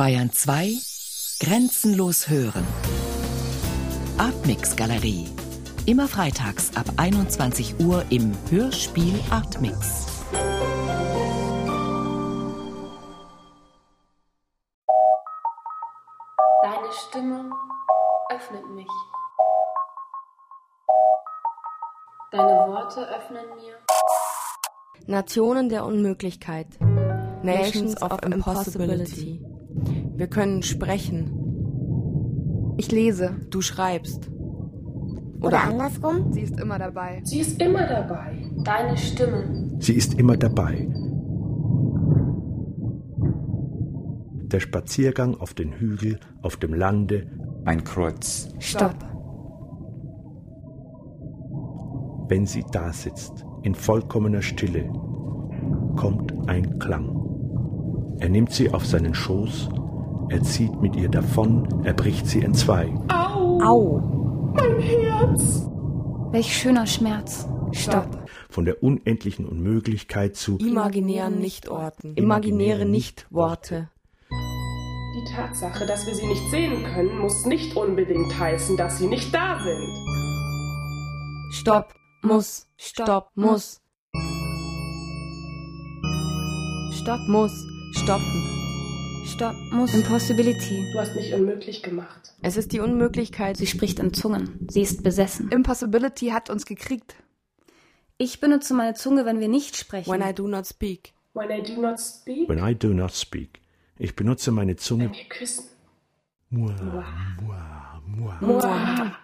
Bayern 2, grenzenlos hören. Artmix Galerie. Immer freitags ab 21 Uhr im Hörspiel Artmix. Deine Stimme öffnet mich. Deine Worte öffnen mir. Nationen der Unmöglichkeit. Nations of Impossibility. Wir können sprechen. Ich lese. Du schreibst. Oder andersrum. Sie ist immer dabei. Sie ist immer dabei. Deine Stimme. Sie ist immer dabei. Der Spaziergang auf den Hügel, auf dem Lande. Ein Kreuz. Stopp. Wenn sie da sitzt, in vollkommener Stille, kommt ein Klang. Er nimmt sie auf seinen Schoß, er zieht mit ihr davon, er bricht sie in zwei. Au! Au! Mein Herz! Welch schöner Schmerz. Stopp. Von der unendlichen Unmöglichkeit zu imaginären Nichtorten. Imaginäre Nichtworte. Die Tatsache, dass wir sie nicht sehen können, muss nicht unbedingt heißen, dass sie nicht da sind. Stopp. Muss. Stopp. Muss. Stopp. Muss. Stoppen. Stopp. Muss. Impossibility. Du hast mich unmöglich gemacht. Es ist die Unmöglichkeit. Sie spricht in Zungen. Sie ist besessen. Impossibility hat uns gekriegt. Ich benutze meine Zunge, wenn wir nicht sprechen. When I do not speak. When I do not speak. When I do not speak. Ich benutze meine Zunge. Wenn wir küssen. Mua. Mua. Mua. Mua.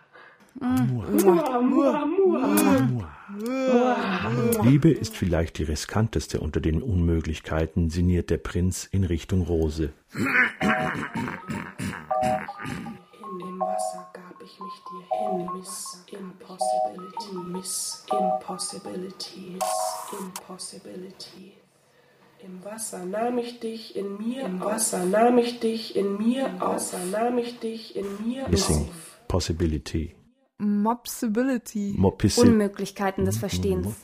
Liebe ist vielleicht die riskanteste unter den Unmöglichkeiten, sinniert der Prinz in Richtung Rose. In dem Wasser gab ich mich dir hin, Miss Impossibility, Miss Impossibility, Miss Impossibility. Im Wasser nahm ich dich in mir, im Wasser nahm ich dich in mir, außer nahm ich dich in mir. Missing Possibility. Mopsibility. Unmöglichkeiten des Verstehens.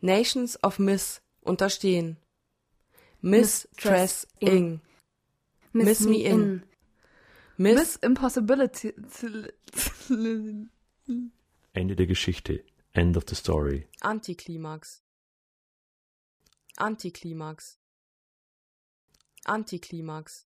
Nations of Miss. Unterstehen. Mistress ing. Miss me in. Miss Impossibility. Ende der Geschichte. End of the story. Antiklimax. Antiklimax. Antiklimax.